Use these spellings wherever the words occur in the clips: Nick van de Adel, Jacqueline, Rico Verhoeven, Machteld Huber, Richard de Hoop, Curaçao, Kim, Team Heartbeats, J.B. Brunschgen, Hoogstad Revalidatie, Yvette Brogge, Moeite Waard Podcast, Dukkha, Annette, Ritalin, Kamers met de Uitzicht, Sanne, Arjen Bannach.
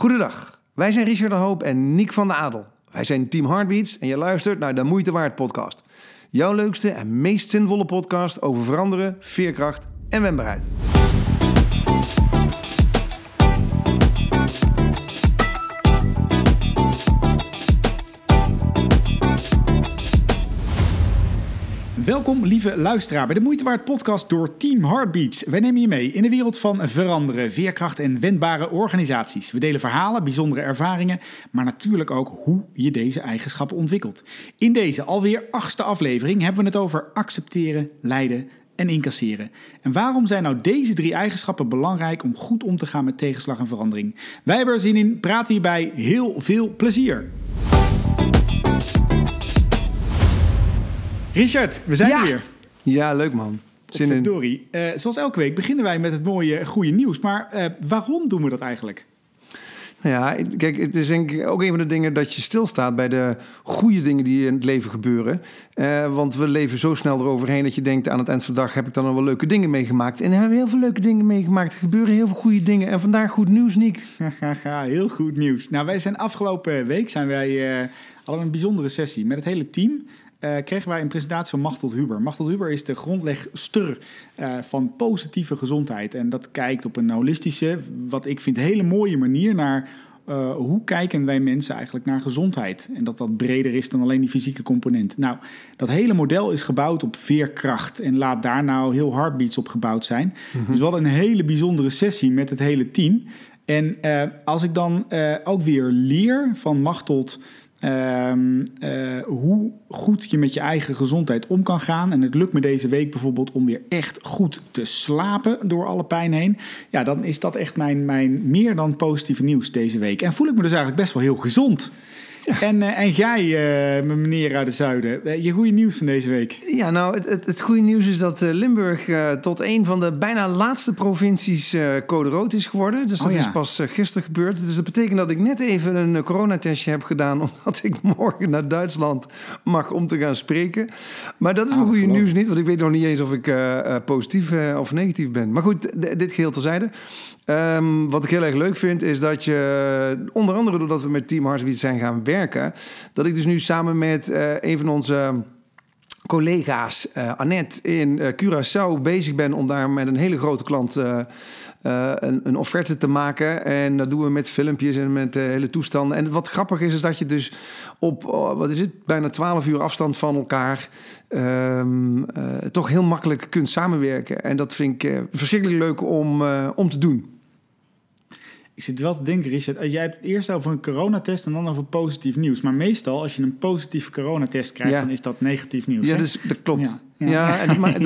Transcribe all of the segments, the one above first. Goedendag, wij zijn Richard de Hoop en Nick van de Adel. Wij zijn Team Heartbeats en je luistert naar de Moeite Waard Podcast. Jouw leukste en meest zinvolle podcast over veranderen, veerkracht en wendbaarheid. Welkom lieve luisteraar bij de Moeite Waard Podcast door Team Heartbeats. Wij nemen je mee in de wereld van veranderen, veerkracht en wendbare organisaties. We delen verhalen, bijzondere ervaringen, maar natuurlijk ook hoe je deze eigenschappen ontwikkelt. In deze alweer 8e aflevering hebben we het over accepteren, leiden en incasseren. En waarom zijn nou deze 3 eigenschappen belangrijk om goed om te gaan met tegenslag en verandering? Wij hebben er zin in, praten hierbij. Heel veel plezier! Richard, we zijn er weer. Ja, leuk man. Zin in. Zoals elke week beginnen wij met het mooie, goede nieuws. Maar waarom doen we dat eigenlijk? Nou ja, kijk, het is denk ik ook een van de dingen dat je stilstaat bij de goede dingen die in het leven gebeuren. Want we leven zo snel eroverheen dat je denkt, aan het eind van de dag heb ik dan al wel leuke dingen meegemaakt. En we hebben heel veel leuke dingen meegemaakt. Er gebeuren heel veel goede dingen. En vandaag goed nieuws, Nick. Heel goed nieuws. Nou, wij zijn afgelopen week hadden een bijzondere sessie met het hele team. Kregen wij een presentatie van Machteld Huber. Machteld Huber is de grondlegster van positieve gezondheid. En dat kijkt op een holistische, wat ik vind, hele mooie manier naar hoe kijken wij mensen eigenlijk naar gezondheid. En dat dat breder is dan alleen die fysieke component. Nou, dat hele model is gebouwd op veerkracht. En laat daar nou heel Heartbeats op gebouwd zijn. Mm-hmm. Dus we hadden een hele bijzondere sessie met het hele team. En als ik dan ook weer leer van Machteld... hoe goed je met je eigen gezondheid om kan gaan. En het lukt me deze week bijvoorbeeld om weer echt goed te slapen door alle pijn heen. Ja, dan is dat echt mijn meer dan positieve nieuws deze week. En voel ik me dus eigenlijk best wel heel gezond. Ja. En jij, meneer uit het zuiden, je goede nieuws van deze week? Ja, nou, het goede nieuws is dat Limburg tot een van de bijna laatste provincies code rood is geworden. Dus dat is pas gisteren gebeurd. Dus dat betekent dat ik net even een coronatestje heb gedaan, omdat ik morgen naar Duitsland mag om te gaan spreken. Maar dat is mijn goede nieuws niet, want ik weet nog niet eens of ik positief of negatief ben. Maar goed, dit geheel terzijde. Wat ik heel erg leuk vind, is dat je, onder andere doordat we met Team Heartbeats zijn gaan werken, dat ik dus nu samen met een van onze collega's, Annette, in Curaçao bezig ben om daar met een hele grote klant een offerte te maken. En dat doen we met filmpjes en met hele toestanden. En wat grappig is, is dat je dus op, bijna 12 uur afstand van elkaar toch heel makkelijk kunt samenwerken. En dat vind ik verschrikkelijk leuk om te doen. Ik zit wel te denken, Richard, jij hebt het eerst over een coronatest en dan over positief nieuws. Maar meestal, als je een positieve coronatest krijgt, dan is dat negatief nieuws. Ja, dus, dat klopt.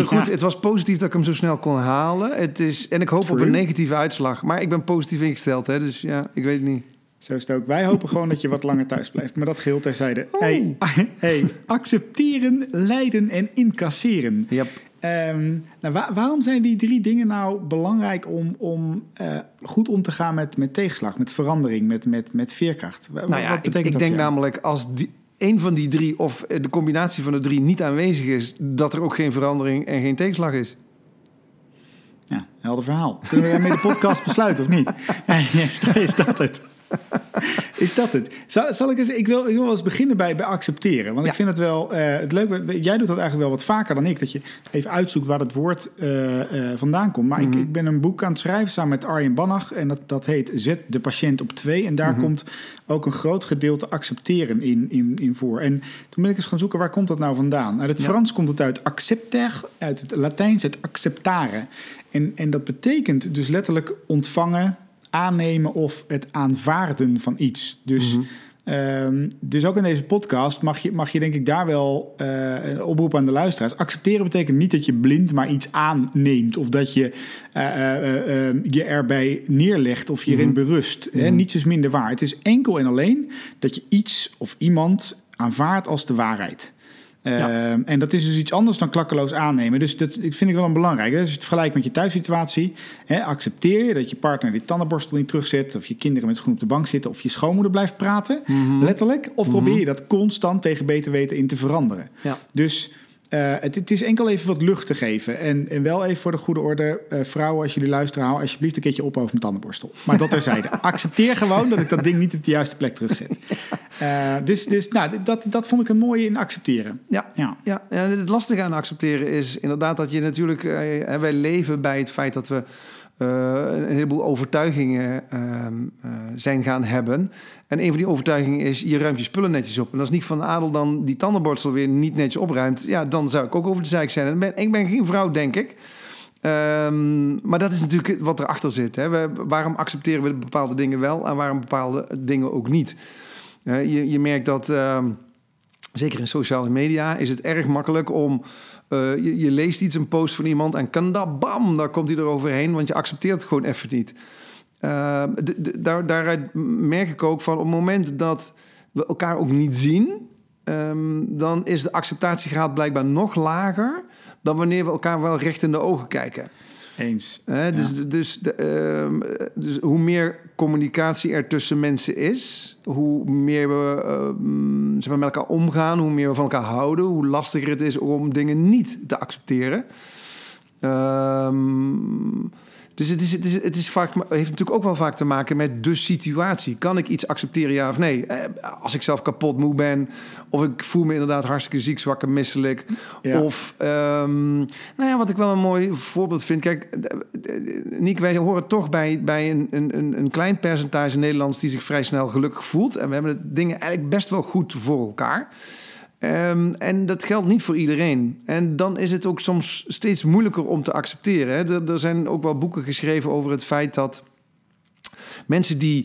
Goed, het was positief dat ik hem zo snel kon halen. En ik hoop op een negatieve uitslag. Maar ik ben positief ingesteld, hè, dus ja, ik weet het niet. Zo is het ook. Wij hopen gewoon dat je wat langer thuis blijft. Maar dat geheel terzijde. Oh. Hey, accepteren, leiden en incasseren. Yep. Waarom zijn die 3 dingen nou belangrijk om goed om te gaan met tegenslag, met verandering, met veerkracht? Wat betekent ik dat denk namelijk als een van die 3 of de combinatie van de 3 niet aanwezig is, dat er ook geen verandering en geen tegenslag is. Ja, helder verhaal. Kunnen we daarmee de podcast besluiten of niet? Is dat het? Is dat het? Ik wil wel eens beginnen bij accepteren. Want ik vind het wel het leuke. Jij doet dat eigenlijk wel wat vaker dan ik. Dat je even uitzoekt waar het woord vandaan komt. Maar mm-hmm. ik ben een boek aan het schrijven samen met Arjen Bannach. En dat heet Zet de patiënt op 2. En daar mm-hmm. komt ook een groot gedeelte accepteren in voor. En toen ben ik eens gaan zoeken, waar komt dat nou vandaan? Uit het Frans komt het uit accepter. Uit het Latijns het acceptare. En dat betekent dus letterlijk ontvangen, aannemen of het aanvaarden van iets. Dus, mm-hmm. Dus ook in deze podcast mag je denk ik daar wel een oproep aan de luisteraars. Accepteren betekent niet dat je blind maar iets aanneemt of dat je je erbij neerlegt of je erin berust. Mm-hmm. Niets is minder waar. Het is enkel en alleen dat je iets of iemand aanvaardt als de waarheid. En dat is dus iets anders dan klakkeloos aannemen. Dus dat vind ik wel een belangrijke. Dus het vergelijk met je thuissituatie. Accepteer je dat je partner die tandenborstel niet terugzet, of je kinderen met schoen op de bank zitten, of je schoonmoeder blijft praten, letterlijk. Of probeer je dat constant tegen beter weten in te veranderen. Ja. Dus Het is enkel even wat lucht te geven. En wel even voor de goede orde. Vrouwen, als jullie luisteren, hou alsjeblieft een keertje op over mijn tandenborstel. Maar dat terzijde. Accepteer gewoon dat ik dat ding niet op de juiste plek terugzet. Dus dat vond ik een mooie in accepteren. Ja. En het lastige aan accepteren is inderdaad dat je natuurlijk... wij leven bij het feit dat we een heleboel overtuigingen zijn gaan hebben. En een van die overtuigingen is, je ruimt je spullen netjes op. En als Nick van de Adel dan die tandenborstel weer niet netjes opruimt... ja, dan zou ik ook over de zeik zijn. En ik ben geen vrouw, denk ik. Maar dat is natuurlijk wat erachter zit. Hè. Waarom accepteren we bepaalde dingen wel... en waarom bepaalde dingen ook niet? Je merkt dat... Zeker in sociale media is het erg makkelijk om... Je leest iets, een post van iemand... en kan dat, bam, daar komt hij eroverheen... want je accepteert het gewoon even niet. Daaruit merk ik ook van... op het moment dat we elkaar ook niet zien... dan is de acceptatiegraad blijkbaar nog lager... dan wanneer we elkaar wel recht in de ogen kijken. Eens. Dus hoe meer communicatie er tussen mensen is... hoe meer we met elkaar omgaan... hoe meer we van elkaar houden... hoe lastiger het is om dingen niet te accepteren. Dus het is vaak, heeft natuurlijk ook wel vaak te maken met de situatie. Kan ik iets accepteren, ja of nee? Als ik zelf kapot moe ben... of ik voel me inderdaad hartstikke ziek, zwak en misselijk. Ja. Of, wat ik wel een mooi voorbeeld vind... Kijk, Nick, wij horen toch bij een klein percentage Nederlands... die zich vrij snel gelukkig voelt. En we hebben de dingen eigenlijk best wel goed voor elkaar... en dat geldt niet voor iedereen. En dan is het ook soms steeds moeilijker om te accepteren. Hè? Er zijn ook wel boeken geschreven over het feit dat... mensen die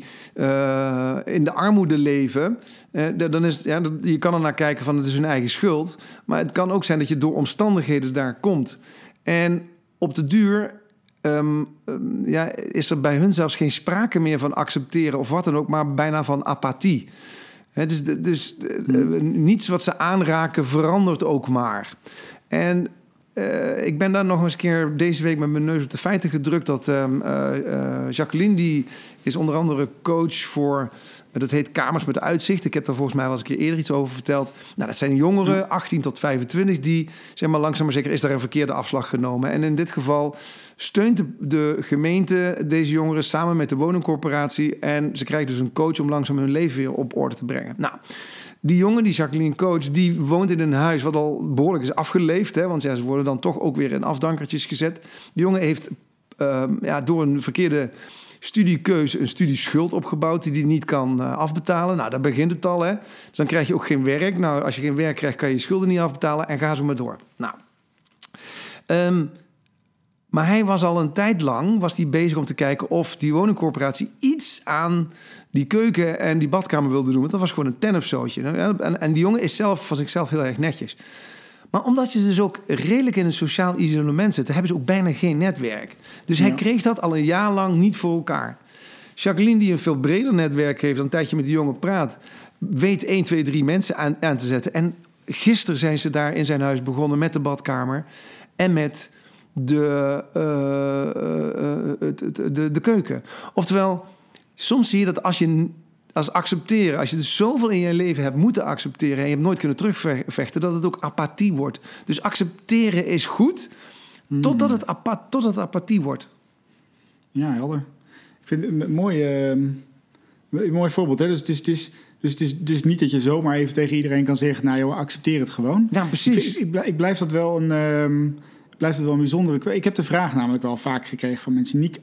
in de armoede leven... dan is het, ja, je kan er naar kijken van het is hun eigen schuld. Maar het kan ook zijn dat je door omstandigheden daar komt. En op de duur... is er bij hun zelfs geen sprake meer van accepteren... of wat dan ook, maar bijna van apathie... niets wat ze aanraken verandert ook maar. En ik ben daar nog eens een keer deze week met mijn neus op de feiten gedrukt... dat Jacqueline, die is onder andere coach voor... dat heet Kamers met de Uitzicht. Ik heb daar volgens mij wel eens een keer eerder iets over verteld. Nou, dat zijn jongeren, 18 tot 25... die, zeg maar, langzaam maar zeker is daar een verkeerde afslag genomen. En in dit geval steunt de gemeente deze jongeren... samen met de woningcorporatie. En ze krijgen dus een coach om langzaam hun leven weer op orde te brengen. Nou, die jongen, die Jacqueline coach... die woont in een huis wat al behoorlijk is afgeleefd. Hè, want ja, ze worden dan toch ook weer in afdankertjes gezet. Die jongen heeft door een verkeerde... studiekeuze, een studieschuld opgebouwd... die niet kan afbetalen. Nou, daar begint het al, hè. Dus dan krijg je ook geen werk. Nou, als je geen werk krijgt, kan je schulden niet afbetalen... en ga zo maar door. Nou. Maar hij was al een tijd lang... was hij bezig om te kijken of die woningcorporatie... iets aan die keuken en die badkamer wilde doen. Want dat was gewoon een tenofzootje. En die jongen is zelf van zichzelf heel erg netjes. Maar omdat je dus ook redelijk in een sociaal isolement zit... hebben ze ook bijna geen netwerk. Dus hij kreeg dat al een jaar lang niet voor elkaar. Jacqueline, die een veel breder netwerk heeft... dan een tijdje met die jongen praat... weet 1, 2, 3 mensen aan te zetten. En gisteren zijn ze daar in zijn huis begonnen... met de badkamer en met de keuken. Oftewel, soms zie je dat als je dus zoveel in je leven hebt moeten accepteren... en je hebt nooit kunnen terugvechten, dat het ook apathie wordt. Dus accepteren is goed, totdat het apathie wordt. Ja, helder. Ik vind het een mooi voorbeeld. Hè? Dus het is niet dat je zomaar even tegen iedereen kan zeggen... nou joh, accepteer het gewoon. Ja, precies. Ik blijf dat wel een bijzondere... Ik heb de vraag namelijk wel vaak gekregen van mensen... Nick,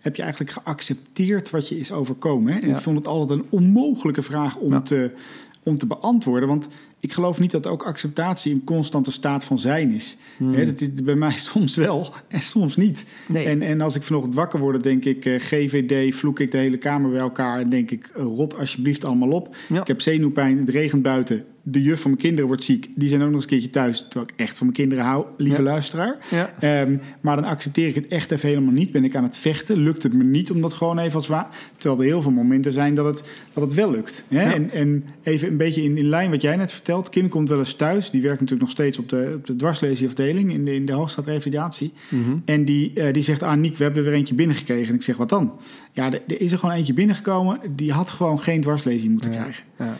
heb je eigenlijk geaccepteerd wat je is overkomen? Hè? En ik vond het altijd een onmogelijke vraag om te beantwoorden. Want ik geloof niet dat ook acceptatie een constante staat van zijn is. Hè, dat is bij mij soms wel en soms niet. Nee. En als ik vanochtend wakker word, denk ik... GVD, vloek ik de hele kamer bij elkaar... en denk ik, rot alsjeblieft allemaal op. Ja. Ik heb zenuwpijn, het regent buiten... de juf van mijn kinderen wordt ziek. Die zijn ook nog eens een keertje thuis. Terwijl ik echt van mijn kinderen hou, lieve luisteraar. Ja. Maar dan accepteer ik het echt even helemaal niet. Ben ik aan het vechten? Lukt het me niet om dat gewoon even als terwijl er heel veel momenten zijn dat het wel lukt. Hè? Ja. En even een beetje in lijn wat jij net vertelt. Kim komt wel eens thuis. Die werkt natuurlijk nog steeds op de dwarsleesafdeling in de Hoogstad Revalidatie. Mm-hmm. En die zegt, Nick, we hebben er weer eentje binnengekregen. En ik zeg, wat dan? Ja, er is er gewoon eentje binnengekomen. Die had gewoon geen dwarslesie moeten krijgen. Ja.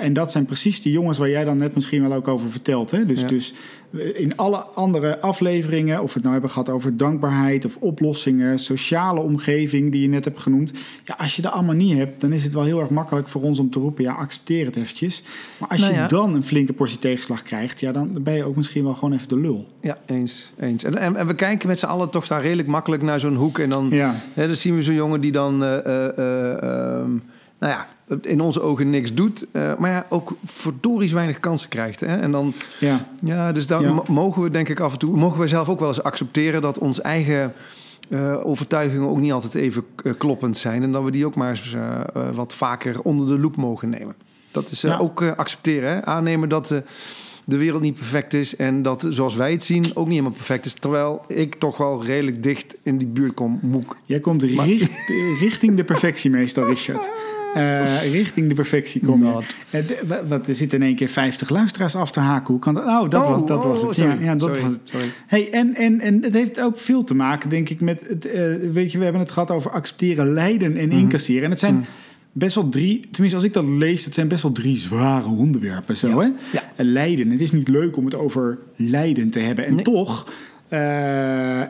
En dat zijn precies die jongens waar jij dan net misschien wel ook over vertelt. Hè? Dus in alle andere afleveringen, of we het nou hebben gehad over dankbaarheid of oplossingen, sociale omgeving die je net hebt genoemd. Ja, als je dat allemaal niet hebt, dan is het wel heel erg makkelijk voor ons om te roepen, ja, accepteer het eventjes. Maar als je dan een flinke portie tegenslag krijgt, ja, dan ben je ook misschien wel gewoon even de lul. Ja, eens. En we kijken met z'n allen toch daar redelijk makkelijk naar zo'n hoek. En dan, hè, dan zien we zo'n jongen die dan in onze ogen niks doet, maar ja, ook verdorie weinig kansen krijgt. Hè? En dan, dus daar mogen we denk ik af en toe, mogen wij zelf ook wel eens accepteren dat ons eigen overtuigingen ook niet altijd even kloppend zijn. En dat we die ook maar eens wat vaker onder de loep mogen nemen. Dat is ook accepteren, hè? Aannemen dat de wereld niet perfect is en dat, zoals wij het zien, ook niet helemaal perfect is. Terwijl ik toch wel redelijk dicht in die buurt kom, Moek. Jij komt richting de perfectie meestal, Richard. Richting de perfectie kom je. Er zitten in één keer 50 luisteraars af te haken. Hoe kan dat? Dat was het. Sorry. Hey, en het heeft ook veel te maken, denk ik, met het, weet je, we hebben het gehad over accepteren, lijden en incasseren. En het zijn best wel drie, tenminste als ik dat lees, het zijn best wel drie zware onderwerpen. Zo, hè? Ja. Lijden. Het is niet leuk om het over lijden te hebben. En toch... En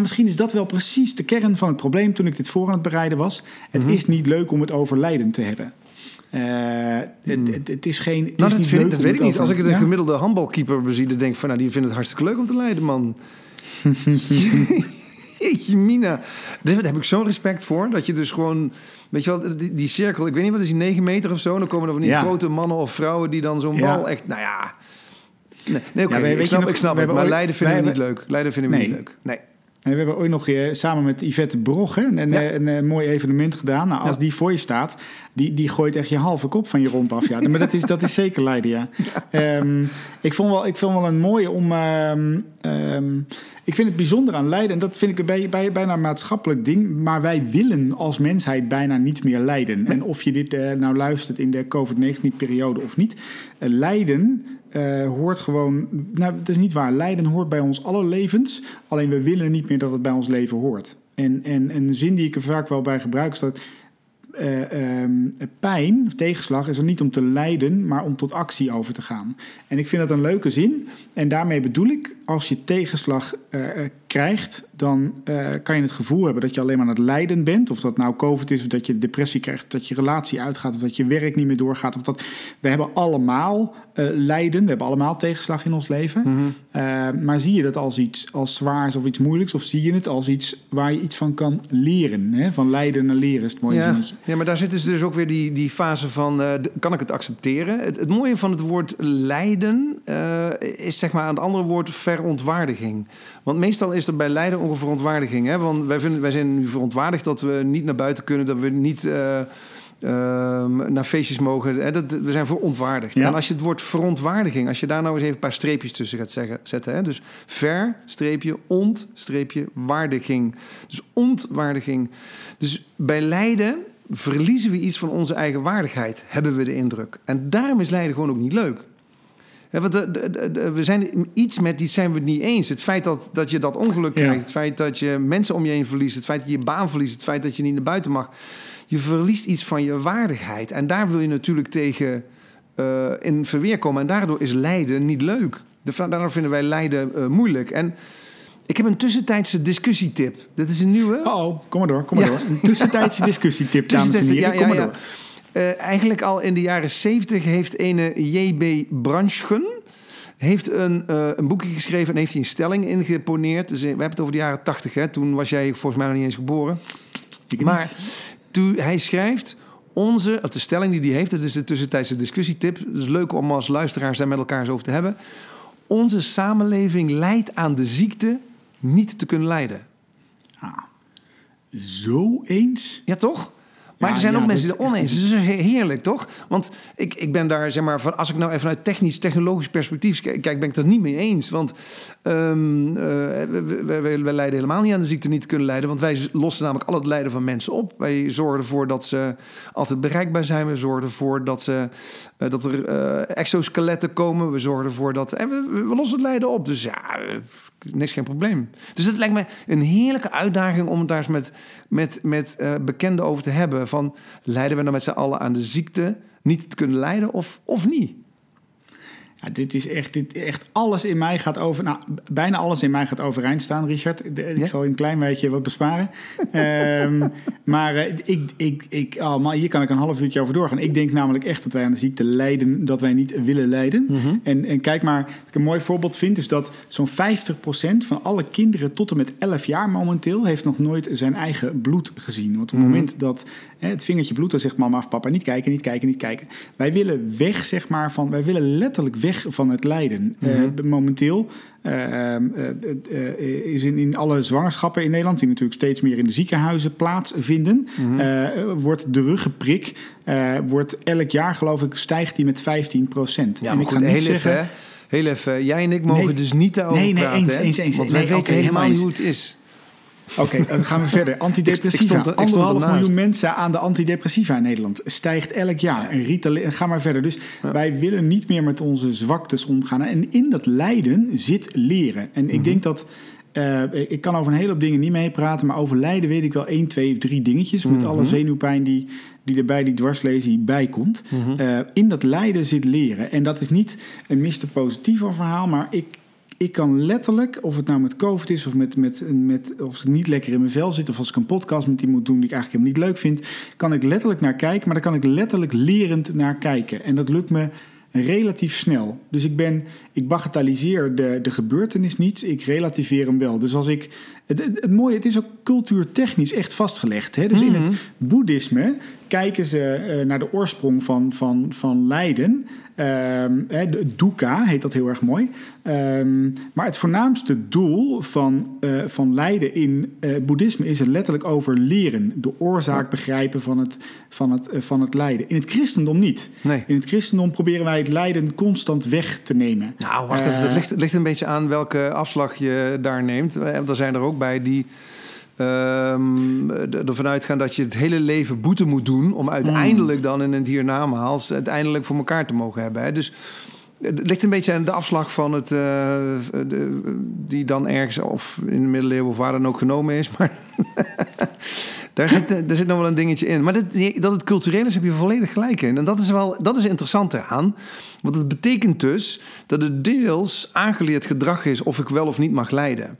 misschien is dat wel precies de kern van het probleem toen ik dit voor aan het bereiden was. Het is niet leuk om het over lijden te hebben. Het is geen... Het is niet leuk, dat weet ik niet. Als ik een gemiddelde handbalkeeper bezie, dan denk ik van, nou, die vindt het hartstikke leuk om te lijden, man. Jeetje, Mina. Daar heb ik zo'n respect voor. Dat je dus gewoon... Weet je wel, die cirkel, ik weet niet wat is die, 9 meter of zo? Dan komen er van die grote mannen of vrouwen die dan zo'n bal echt... Nou ja... Ik snap het. Maar lijden vinden we niet leuk. We hebben ooit nog samen met Yvette Brogge een mooi evenement gedaan. Nou, als die voor je staat, die gooit echt je halve kop van je romp af. Ja. Maar dat is zeker lijden, Ik vond wel een mooie om... ik vind het bijzonder aan lijden. En dat vind ik bijna een maatschappelijk ding. Maar wij willen als mensheid bijna niet meer lijden. En of je dit nou luistert in de COVID-19-periode of niet. Lijden... hoort gewoon... Nou, het is niet waar. Lijden hoort bij ons alle levens. Alleen we willen niet meer dat het bij ons leven hoort. En een zin die ik er vaak wel bij gebruik is dat... pijn of tegenslag is er niet om te lijden, maar om tot actie over te gaan. En ik vind dat een leuke zin. En daarmee bedoel ik, als je tegenslag krijgt... dan kan je het gevoel hebben dat je alleen maar aan het lijden bent. Of dat nou COVID is, of dat je depressie krijgt... dat je relatie uitgaat, of dat je werk niet meer doorgaat. Of dat... We hebben allemaal lijden, we hebben allemaal tegenslag in ons leven. Mm-hmm. Maar zie je dat als iets als zwaars of iets moeilijks... of zie je het als iets waar je iets van kan leren? Hè? Van lijden naar leren is het mooie zinnetje. Ja, maar daar zit dus ook weer die fase van... kan ik het accepteren? Het mooie van het woord lijden is zeg maar aan het andere woord verontwaardiging. Want meestal is er bij lijden ook een verontwaardiging. Hè? Want wij zijn nu verontwaardigd dat we niet naar buiten kunnen... dat we niet naar feestjes mogen. Hè? We zijn verontwaardigd. Ja. En als je het woord verontwaardiging... als je daar nou eens even een paar streepjes tussen gaat zetten... Hè? Dus ver-ont-waardiging. Dus ontwaardiging. Dus bij lijden... verliezen we iets van onze eigen waardigheid, hebben we de indruk. En daarom is lijden gewoon ook niet leuk. Ja, want we zijn iets met die zijn we het niet eens. Het feit dat je dat ongeluk krijgt... het feit dat je mensen om je heen verliest... het feit dat je je baan verliest... het feit dat je niet naar buiten mag... je verliest iets van je waardigheid. En daar wil je natuurlijk tegen in verweer komen. En daardoor is lijden niet leuk. Daardoor vinden wij lijden moeilijk. En... Ik heb een tussentijdse discussietip. Dat is een nieuwe. Kom maar door. Een tussentijdse discussietip, dames en heren. Kom maar door. Eigenlijk al in de jaren 70 heeft ene J.B. Brunschgen... heeft een boekje geschreven en heeft hij een stelling ingeponeerd. Dus we hebben het over de jaren 80. Hè? Toen was jij volgens mij nog niet eens geboren. Hij schrijft... de stelling die hij heeft, dat is de tussentijdse discussietip. Het is leuk om als luisteraars daar met elkaar eens over te hebben. Onze samenleving lijdt aan de ziekte... niet te kunnen lijden. Ah, zo eens? Ja, toch? Maar er zijn ook mensen die het oneens zijn. Dat is heerlijk, toch? Want ik ben daar, zeg maar... Als ik nou even vanuit technologisch perspectief kijk... ben ik dat niet mee eens. Want wij lijden helemaal niet aan de ziekte niet te kunnen lijden. Want wij lossen namelijk al het lijden van mensen op. Wij zorgen ervoor dat ze altijd bereikbaar zijn. We zorgen ervoor dat er exoskeletten komen. We zorgen ervoor dat... En we lossen het lijden op. Dus ja... niks geen probleem. Dus het lijkt me een heerlijke uitdaging om het daar eens met bekenden over te hebben. Van, lijden we nou met z'n allen aan de ziekte niet te kunnen lijden of niet? Ja, dit is echt alles in mij gaat over... Nou, bijna alles in mij gaat overeind staan, Richard. Ik zal je een klein beetje wat besparen. Maar hier kan ik een half uurtje over doorgaan. Ik denk namelijk echt dat wij aan de ziekte lijden... dat wij niet willen lijden. Mm-hmm. En kijk maar, wat ik een mooi voorbeeld vind... is dat zo'n 50% van alle kinderen tot en met 11 jaar momenteel... heeft nog nooit zijn eigen bloed gezien. Want op het moment dat het vingertje bloed... dan zegt mama of papa, niet kijken. Wij willen weg, zeg maar, van... wij willen letterlijk weg van het lijden. Mm-hmm. Momenteel is in alle zwangerschappen in Nederland... die natuurlijk steeds meer in de ziekenhuizen plaatsvinden... Mm-hmm. Wordt de ruggenprik... wordt elk jaar, geloof ik, stijgt die met 15%. Ja, en ik ga niet zeggen... Heel even, jij en ik mogen dus niet daarover praten. Eens. Want wij weten helemaal niet hoe het is. Oké, dan gaan we verder. Antidepressiva. 1,5 miljoen mensen aan de antidepressiva in Nederland. Stijgt elk jaar. En Ritalin, ga maar verder. Dus wij willen niet meer met onze zwaktes omgaan. En in dat lijden zit leren. En ik denk dat... ik kan over een heleboel dingen niet meepraten... maar over lijden weet ik wel 1, 2 of 3 dingetjes... met alle zenuwpijn die erbij, die dwarslezing bijkomt. Mm-hmm. In dat lijden zit leren. En dat is niet een Mr. Positivo verhaal... maar ik kan letterlijk, of het nou met COVID is... of of ik niet lekker in mijn vel zit... of als ik een podcast met iemand doe die ik eigenlijk helemaal niet leuk vind... kan ik letterlijk naar kijken... maar daar kan ik letterlijk lerend naar kijken. En dat lukt me... relatief snel. Dus ik bagatelliseer de gebeurtenis niet. Ik relativeer hem wel. Dus als ik... Het mooie, het is ook cultuurtechnisch echt vastgelegd. Hè? Dus in het boeddhisme kijken ze naar de oorsprong van lijden. Dukkha heet dat heel erg mooi. Maar het voornaamste doel van lijden in boeddhisme... is er letterlijk over leren. De oorzaak begrijpen van het lijden. In het christendom niet. Nee. In het christendom proberen wij het lijden constant weg te nemen. Nou, wacht even. Het ligt een beetje aan welke afslag je daar neemt. Er zijn er ook bij die... ervan uitgaan dat je het hele leven boete moet doen... om uiteindelijk dan in het hiernamaals... uiteindelijk voor elkaar te mogen hebben. Hè? Dus het ligt een beetje aan de afslag van het... die dan ergens of in de middeleeuwen of waar dan ook genomen is. Maar daar zit nog wel een dingetje in. Maar dat het cultureel is, heb je volledig gelijk in. En dat is interessant eraan. Want het betekent dus dat het deels aangeleerd gedrag is... of ik wel of niet mag lijden.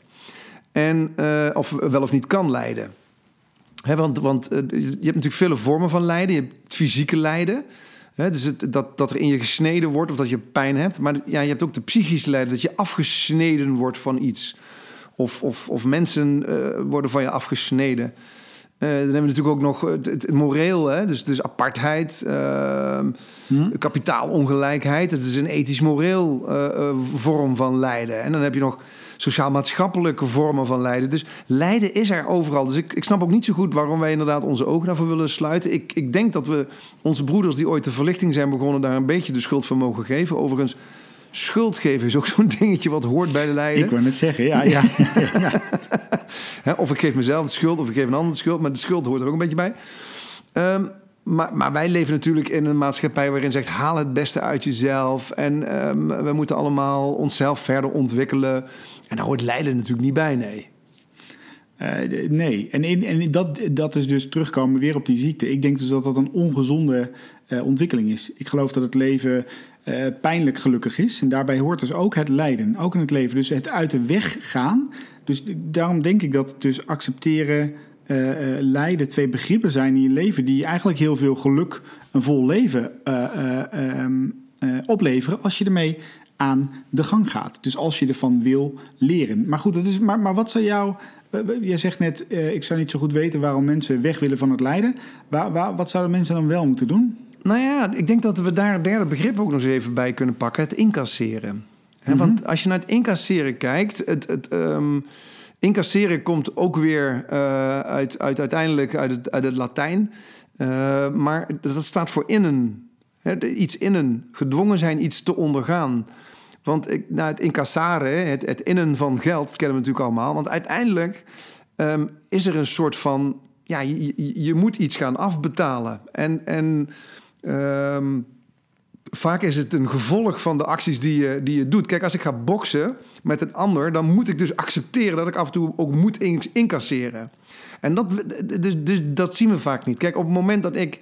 En of wel of niet kan lijden. Hè, want je hebt natuurlijk vele vormen van lijden. Je hebt het fysieke lijden. Hè, dus dat er in je gesneden wordt of dat je pijn hebt. Maar ja, je hebt ook de psychische lijden. Dat je afgesneden wordt van iets. Of mensen worden van je afgesneden. Dan hebben we natuurlijk ook nog het moreel. Hè, dus apartheid. Kapitaalongelijkheid. Het is een ethisch-moreel vorm van lijden. En dan heb je nog... sociaal-maatschappelijke vormen van lijden. Dus lijden is er overal. Dus ik snap ook niet zo goed waarom wij inderdaad onze ogen daarvoor willen sluiten. Ik denk dat we onze broeders die ooit de verlichting zijn begonnen... daar een beetje de schuld van mogen geven. Overigens, schuld geven is ook zo'n dingetje wat hoort bij de lijden. Ik wou net zeggen, ja. Of ik geef mezelf de schuld of ik geef een ander de schuld. Maar de schuld hoort er ook een beetje bij. Maar wij leven natuurlijk in een maatschappij waarin zegt... haal het beste uit jezelf. En we moeten allemaal onszelf verder ontwikkelen. En daar hoort lijden natuurlijk niet bij, nee. Nee, en dat is dus terugkomen weer op die ziekte. Ik denk dus dat dat een ongezonde ontwikkeling is. Ik geloof dat het leven... pijnlijk gelukkig is. En daarbij hoort dus ook het lijden. Ook in het leven. Dus het uit de weg gaan. Dus daarom denk ik dat dus accepteren... lijden twee begrippen zijn in je leven... die eigenlijk heel veel geluk, een vol leven opleveren... als je ermee aan de gang gaat. Dus als je ervan wil leren. Maar goed, maar wat zou jou... jij zegt net, ik zou niet zo goed weten... waarom mensen weg willen van het lijden. Wat zouden mensen dan wel moeten doen? Nou ja, ik denk dat we daar een derde begrip... ook nog eens even bij kunnen pakken. Het incasseren. Mm-hmm. Want als je naar het incasseren kijkt... Incasseren komt ook weer uiteindelijk uit het Latijn. Maar dat staat voor innen. He, iets innen. Gedwongen zijn iets te ondergaan. Want het incasseren, het innen van geld, kennen we natuurlijk allemaal. Want uiteindelijk is er een soort van... ja, je moet iets gaan afbetalen. En vaak is het een gevolg van de acties die je doet. Kijk, als ik ga boksen met een ander... dan moet ik dus accepteren dat ik af en toe ook moet incasseren. En dat zien we vaak niet. Kijk, op het moment dat ik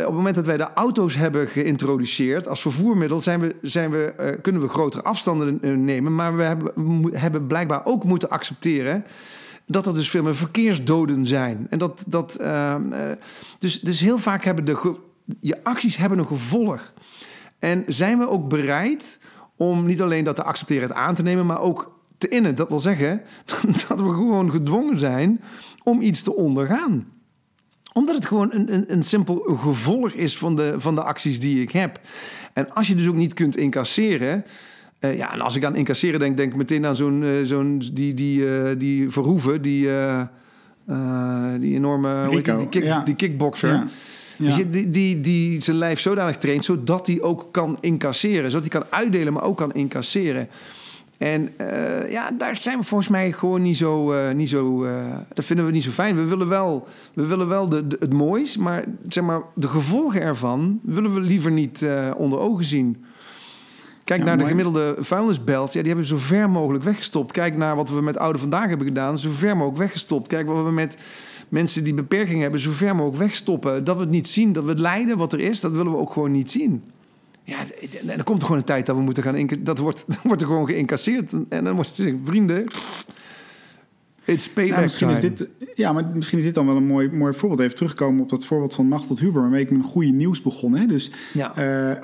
Op het moment dat wij de auto's hebben geïntroduceerd als vervoermiddel, kunnen we grotere afstanden nemen. Maar we hebben blijkbaar ook moeten accepteren dat er dus veel meer verkeersdoden zijn. En dus heel vaak hebben je acties hebben een gevolg. En zijn we ook bereid om niet alleen dat te accepteren en aan te nemen, maar ook te innen. Dat wil zeggen dat we gewoon gedwongen zijn om iets te ondergaan. Omdat het gewoon een simpel gevolg is van de acties die ik heb. En als je dus ook niet kunt incasseren... en als ik aan incasseren denk ik meteen aan zo'n Verhoeven... die enorme Rico, die kickboxer... Ja. Ja. Die zijn lijf zodanig traint, zodat hij ook kan incasseren. Zodat hij kan uitdelen, maar ook kan incasseren. En daar zijn we volgens mij gewoon niet zo, dat vinden we niet zo fijn. We willen wel het moois, maar zeg maar de gevolgen ervan willen we liever niet onder ogen zien. Kijk naar de gemiddelde vuilnisbelt. Ja, die hebben we zo ver mogelijk weggestopt. Kijk naar wat we met Oude Vandaag hebben gedaan. Zo ver mogelijk weggestopt. Kijk wat we met mensen die beperkingen hebben zo ver mogelijk wegstoppen. Dat we het niet zien. Dat we het lijden wat er is. Dat willen we ook gewoon niet zien. Ja, en dan komt er gewoon een tijd dat we moeten gaan... Dat wordt er gewoon geïncasseerd. En dan wordt je zeggen, vrienden... It's payback misschien is dit dan wel een mooi voorbeeld. Even terugkomen op dat voorbeeld van Machteld Huber... waarmee ik mijn goede nieuws begon. Hè? Dus op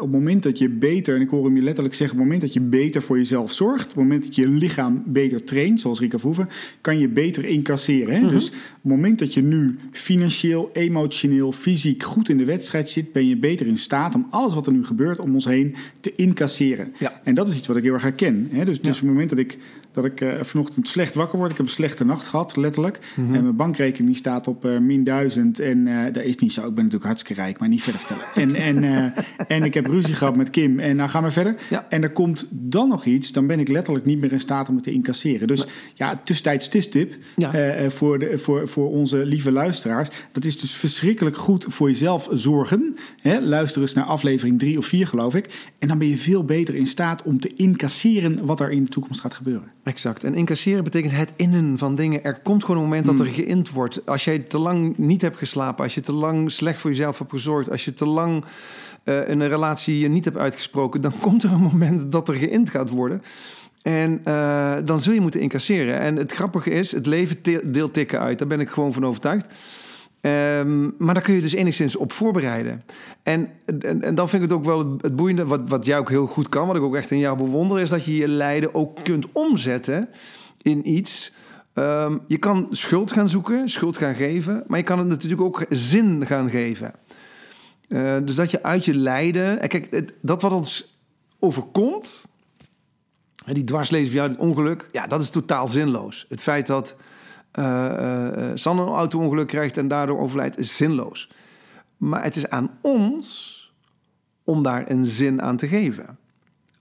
het moment dat je beter... en ik hoor hem je letterlijk zeggen... op het moment dat je beter voor jezelf zorgt... op het moment dat je lichaam beter traint... zoals Rico Verhoeven, kan je beter incasseren. Hè? Mm-hmm. Dus op het moment dat je nu... financieel, emotioneel, fysiek... goed in de wedstrijd zit, ben je beter in staat... om alles wat er nu gebeurt om ons heen te incasseren. Ja. En dat is iets wat ik heel erg herken. Hè? Dus op het moment dat ik vanochtend slecht wakker word... ik heb een slechte nacht gehad, letterlijk. Mm-hmm. En mijn bankrekening staat op -1000. En dat is niet zo. Ik ben natuurlijk hartstikke rijk, maar niet verder vertellen. En ik heb ruzie gehad met Kim. En nou gaan we verder. Ja. En er komt dan nog iets. Dan ben ik letterlijk niet meer in staat om het te incasseren. Dus tussentijds tipstip voor onze lieve luisteraars. Dat is dus verschrikkelijk goed voor jezelf zorgen. Hè? Luister eens naar aflevering 3 of 4, geloof ik. En dan ben je veel beter in staat om te incasseren wat er in de toekomst gaat gebeuren. Exact. En incasseren betekent het innen van dingen. Er komt gewoon een moment dat er geïnd wordt. Als jij te lang niet hebt geslapen, als je te lang slecht voor jezelf hebt gezorgd, als je te lang een relatie je niet hebt uitgesproken, dan komt er een moment dat er geïnd gaat worden. En dan zul je moeten incasseren. En het grappige is, het leven deelt tikken uit. Daar ben ik gewoon van overtuigd. Maar daar kun je dus enigszins op voorbereiden. En dan vind ik het ook wel het boeiende, wat jij ook heel goed kan, wat ik ook echt in jou bewonder, is dat je je lijden ook kunt omzetten in iets. Je kan schuld gaan zoeken, schuld gaan geven, maar je kan het natuurlijk ook zin gaan geven. Dus dat je uit je lijden... En kijk, dat wat ons overkomt, die dwarslezen van jou, dit ongeluk, ja, dat is totaal zinloos. Het feit dat Sanne een auto-ongeluk krijgt en daardoor overlijdt, is zinloos. Maar het is aan ons om daar een zin aan te geven.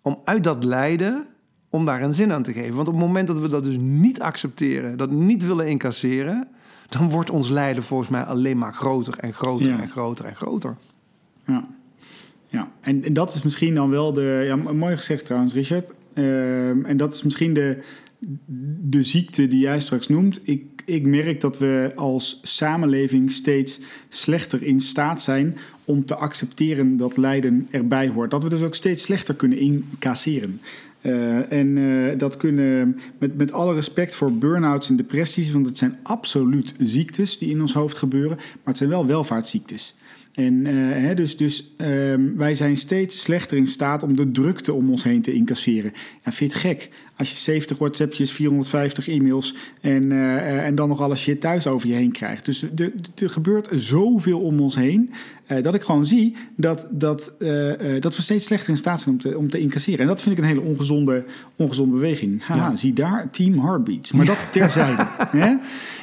Om uit dat lijden... om daar een zin aan te geven. Want op het moment dat we dat dus niet accepteren... dat niet willen incasseren... dan wordt ons lijden volgens mij alleen maar groter en groter en groter en groter. Ja. En dat is misschien dan wel de... Ja, mooi gezegd trouwens, Richard. En dat is misschien de ziekte die jij straks noemt. Ik merk dat we als samenleving steeds slechter in staat zijn... om te accepteren dat lijden erbij hoort. Dat we dus ook steeds slechter kunnen incasseren... dat kunnen met alle respect voor burn-outs en depressies... want het zijn absoluut ziektes die in ons hoofd gebeuren... maar het zijn wel welvaartsziektes. Wij zijn steeds slechter in staat om de drukte om ons heen te incasseren. Ja, vind je het gek als je 70 WhatsAppjes, 450 e-mails... en dan nog alle shit thuis over je heen krijgt. Dus er gebeurt zoveel om ons heen... dat ik gewoon zie dat we steeds slechter in staat zijn om te incasseren. En dat vind ik een hele ongezonde beweging. Zie daar Team Heartbeats. Maar dat terzijde.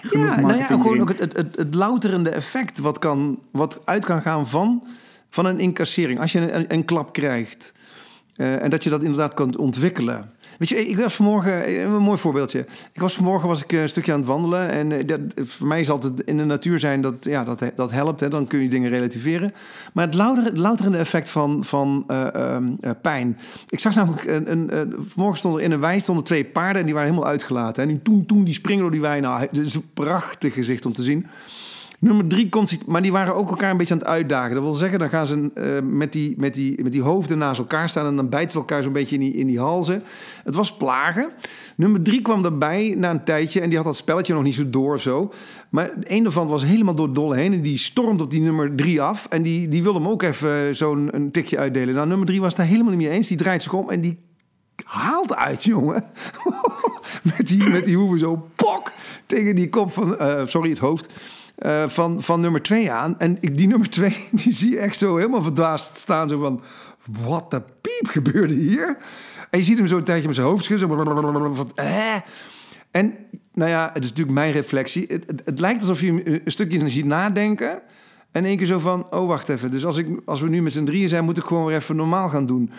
Gewoon ook het louterende effect wat uit kan gaan van een incassering. Als je een klap krijgt en dat je dat inderdaad kan ontwikkelen. Weet je, ik was vanmorgen, een mooi voorbeeldje. Ik was een stukje aan het wandelen. En voor mij zal het in de natuur zijn dat helpt. Hè, dan kun je dingen relativeren. Maar het louterende effect van pijn. Ik zag namelijk, vanmorgen stonden er in een wei stonden 2 paarden. En die waren helemaal uitgelaten. En die springen door die wei. Nou, het is een prachtig gezicht om te zien. Nummer 3 komt... Maar die waren ook elkaar een beetje aan het uitdagen. Dat wil zeggen, dan gaan ze met die hoofden naast elkaar staan... en dan bijten ze elkaar zo'n beetje in die halzen. Het was plagen. Nummer 3 kwam daarbij na een tijdje... en die had dat spelletje nog niet zo door of zo. Maar een daarvan was helemaal door het dolle heen... en die stormt op die nummer 3 af... en die wilde hem ook even zo'n tikje uitdelen. Nou, nummer 3 was daar helemaal niet mee eens. Die draait zich om en die haalt uit, jongen. met die hoeven zo pok tegen die kop van... het hoofd. Van nummer 2 aan. En die nummer 2, die zie je echt zo helemaal verdaasd staan. Zo van, wat de piep gebeurde hier? En je ziet hem zo een tijdje met zijn hoofd schudden. En nou ja, het is natuurlijk mijn reflectie. Het lijkt alsof je een stukje ziet nadenken. En in één keer zo van, oh wacht even. Dus als we nu met z'n drieën zijn, moet ik gewoon weer even normaal gaan doen.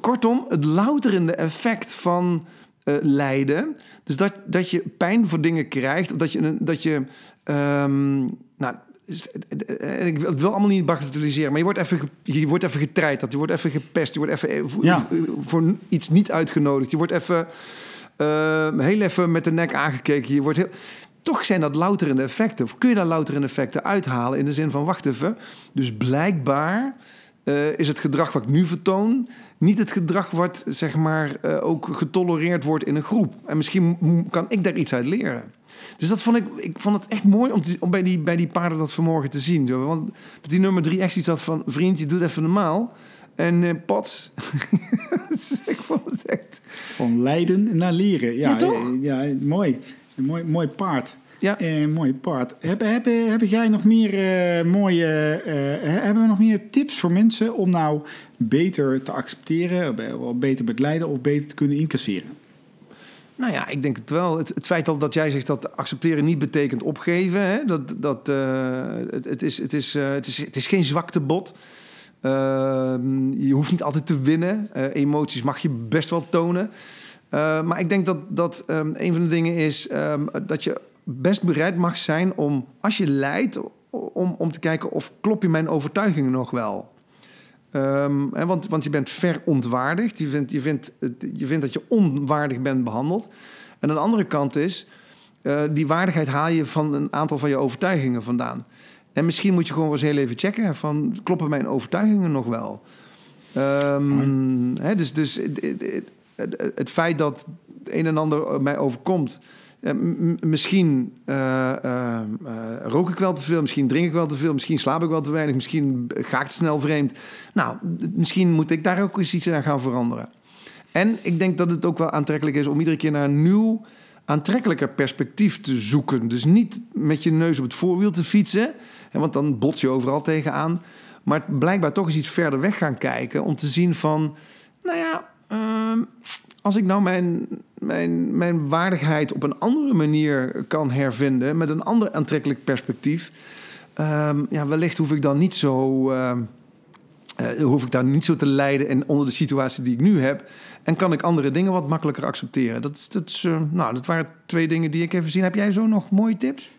Kortom, het louterende effect van lijden. Dus dat je pijn voor dingen krijgt. Of dat je ik wil het allemaal niet bagatelliseren, maar je wordt even getreiterd, je wordt even gepest, je wordt even voor iets niet uitgenodigd, je wordt even heel even met de nek aangekeken, je wordt heel... Toch zijn dat louterende effecten. Of kun je daar louterende effecten uithalen in de zin van, wacht even, dus blijkbaar is het gedrag wat ik nu vertoon niet het gedrag wat zeg maar ook getolereerd wordt in een groep. En misschien kan ik daar iets uit leren. Dus dat vond ik vond het echt mooi om bij die paarden dat vanmorgen te zien. Zo. Want dat die nummer 3 echt iets had van... vriendje, doe het even normaal. En pats. Dus ik vond het echt... Van lijden naar leren. Ja, toch? Ja, mooi. Een mooi paard. Ja. Mooi paard. Heb jij nog meer mooie... hebben we nog meer tips voor mensen om nou beter te accepteren... beter met lijden of beter te kunnen incasseren? Nou ja, ik denk het wel. Het feit al dat jij zegt dat accepteren niet betekent opgeven. Hè? Het is geen zwaktebod. Je hoeft niet altijd te winnen. Emoties mag je best wel tonen. Maar ik denk dat een van de dingen is... dat je best bereid mag zijn om, als je lijdt... om te kijken of klop je mijn overtuigingen nog wel. Want je bent verontwaardigd. Je vindt dat je onwaardig bent behandeld. En aan de andere kant is... die waardigheid haal je van een aantal van je overtuigingen vandaan. En misschien moet je gewoon eens heel even checken... van kloppen mijn overtuigingen nog wel? Dus het feit dat het een en ander mij overkomt... misschien rook ik wel te veel, misschien drink ik wel te veel... misschien slaap ik wel te weinig, misschien ga ik te snel vreemd. Nou, misschien moet ik daar ook eens iets aan gaan veranderen. En ik denk dat het ook wel aantrekkelijk is... om iedere keer naar een nieuw, aantrekkelijker perspectief te zoeken. Dus niet met je neus op het voorwiel te fietsen... want dan bots je overal tegenaan. Maar blijkbaar toch eens iets verder weg gaan kijken... om te zien van, nou ja... als ik nou mijn waardigheid op een andere manier kan hervinden... met een ander aantrekkelijk perspectief... wellicht hoef ik dan niet zo... hoef ik daar niet zo te lijden en onder de situatie die ik nu heb... en kan ik andere dingen wat makkelijker accepteren. Dat waren 2 dingen die ik even zien. Heb jij zo nog mooie tips?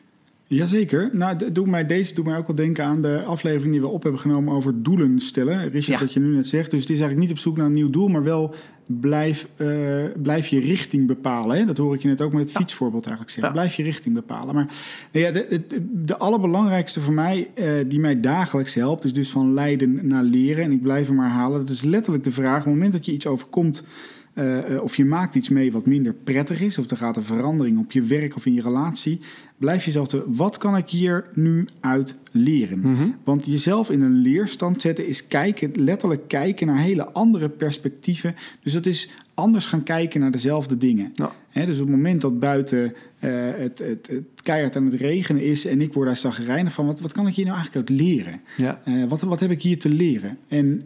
Jazeker. Nou, deze doet mij ook wel denken aan de aflevering die we op hebben genomen over doelen stellen. Richard, wat je nu net zegt. Dus het is eigenlijk niet op zoek naar een nieuw doel, maar wel blijf je richting bepalen. Hè? Dat hoor ik je net ook met het fietsvoorbeeld eigenlijk zeggen. Ja. Blijf je richting bepalen. Maar nou ja, de allerbelangrijkste voor mij, die mij dagelijks helpt, is dus van lijden naar leren. En ik blijf hem herhalen. Dat is letterlijk de vraag. Op het moment dat je iets overkomt, of je maakt iets mee wat minder prettig is... of er gaat een verandering op je werk of in je relatie... blijf jezelf wat kan ik hier nu uit leren? Mm-hmm. Want jezelf in een leerstand zetten is letterlijk kijken... naar hele andere perspectieven. Dus dat is anders gaan kijken naar dezelfde dingen. Ja. He, dus op het moment dat buiten het keihard aan het regenen is... en ik word daar chagrijnig van, wat kan ik hier nou eigenlijk uit leren? Ja. Wat heb ik hier te leren? En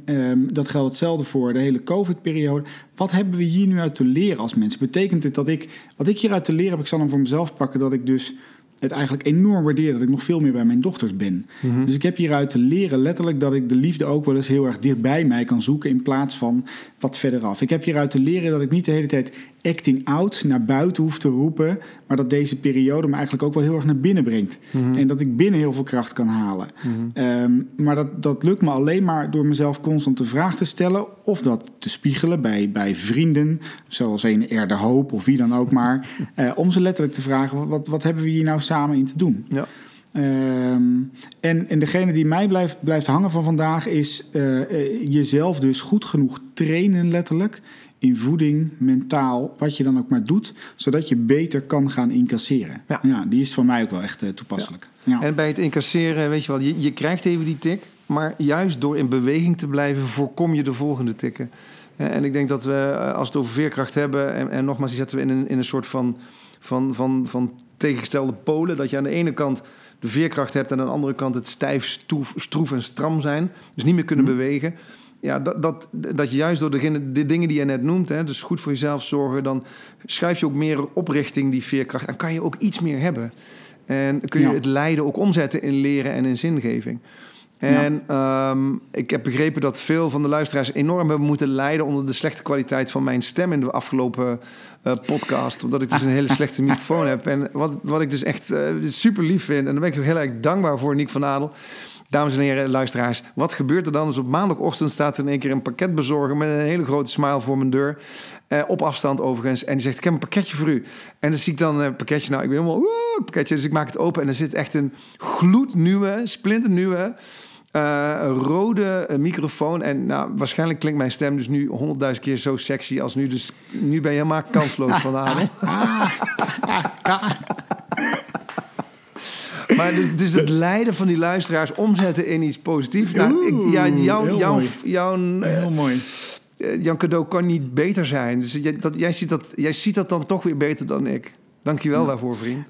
dat geldt hetzelfde voor de hele COVID-periode. Wat hebben we hier nu uit te leren als mensen? Betekent dit dat wat ik hieruit te leren heb... ik zal hem voor mezelf pakken, dat ik dus... het eigenlijk enorm waardeer dat ik nog veel meer bij mijn dochters ben. Mm-hmm. Dus ik heb hieruit te leren letterlijk dat ik de liefde ook wel eens heel erg dichtbij mij kan zoeken in plaats van wat verder af. Ik heb hieruit te leren dat ik niet de hele tijd acting out naar buiten hoef te roepen, maar dat deze periode me eigenlijk ook wel heel erg naar binnen brengt. Mm-hmm. En dat ik binnen heel veel kracht kan halen. Mm-hmm. Maar dat lukt me alleen maar door mezelf constant de vraag te stellen of dat te spiegelen bij vrienden, zoals een Richard de Hoop of wie dan ook maar, om ze letterlijk te vragen, wat hebben we hier nou samen in te doen? Ja. En degene die mij blijft hangen van vandaag is jezelf dus goed genoeg trainen letterlijk in voeding, mentaal, wat je dan ook maar doet, zodat je beter kan gaan incasseren. Ja, ja, die is voor mij ook wel echt toepasselijk. Ja. Ja. En bij het incasseren, weet je wel, je krijgt even die tik, maar juist door in beweging te blijven voorkom je de volgende tikken. En ik denk dat we, als we het over veerkracht hebben, en nogmaals, die zetten we in een soort van tegengestelde polen, dat je aan de ene kant de veerkracht hebt en aan de andere kant het stijf, stroef en stram zijn, dus niet meer kunnen bewegen. Ja, dat je juist door de dingen die je net noemt, hè, dus goed voor jezelf zorgen, dan schuif je ook meer op richting die veerkracht en kan je ook iets meer hebben. En kun je het lijden ook omzetten in leren en in zingeving. En ik heb begrepen dat veel van de luisteraars enorm hebben moeten lijden onder de slechte kwaliteit van mijn stem in de afgelopen podcast. Omdat ik dus een hele slechte microfoon heb. En wat ik dus echt super lief vind. En daar ben ik ook heel erg dankbaar voor, Nick van de Adel. Dames en heren, luisteraars, wat gebeurt er dan? Dus op maandagochtend staat er in één keer een pakketbezorger met een hele grote smile voor mijn deur. Op afstand overigens. En die zegt, ik heb een pakketje voor u. En dan zie ik dan een pakketje. Nou, ik ben helemaal, pakketje. Dus ik maak het open en er zit echt een gloednieuwe, splinternieuwe rode microfoon. En nou, waarschijnlijk klinkt mijn stem dus nu 100.000 keer zo sexy als nu. Dus nu ben je helemaal kansloos vanavond. Maar dus het lijden van die luisteraars omzetten in iets positiefs. Nou, heel mooi. Jouw cadeau kan niet beter zijn. Dus jij ziet dat dan toch weer beter dan ik. Dank je wel daarvoor, vriend.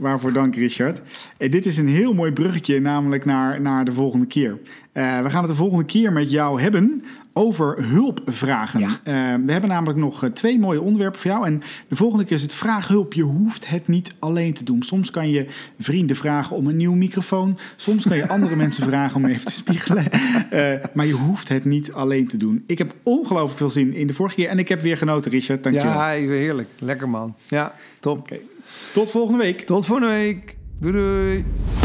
Waarvoor dank, Richard. Dit is een heel mooi bruggetje, namelijk naar de volgende keer. We gaan het de volgende keer met jou hebben over hulpvragen. Ja. We hebben namelijk nog 2 mooie onderwerpen voor jou. En de volgende keer is het vraaghulp. Je hoeft het niet alleen te doen. Soms kan je vrienden vragen om een nieuw microfoon. Soms kan je andere mensen vragen om even te spiegelen. Maar je hoeft het niet alleen te doen. Ik heb ongelooflijk veel zin in de vorige keer. En ik heb weer genoten, Richard. Dank je wel. Ja, heerlijk. Lekker, man. Ja, top. Okay. Tot volgende week. Doei, doei.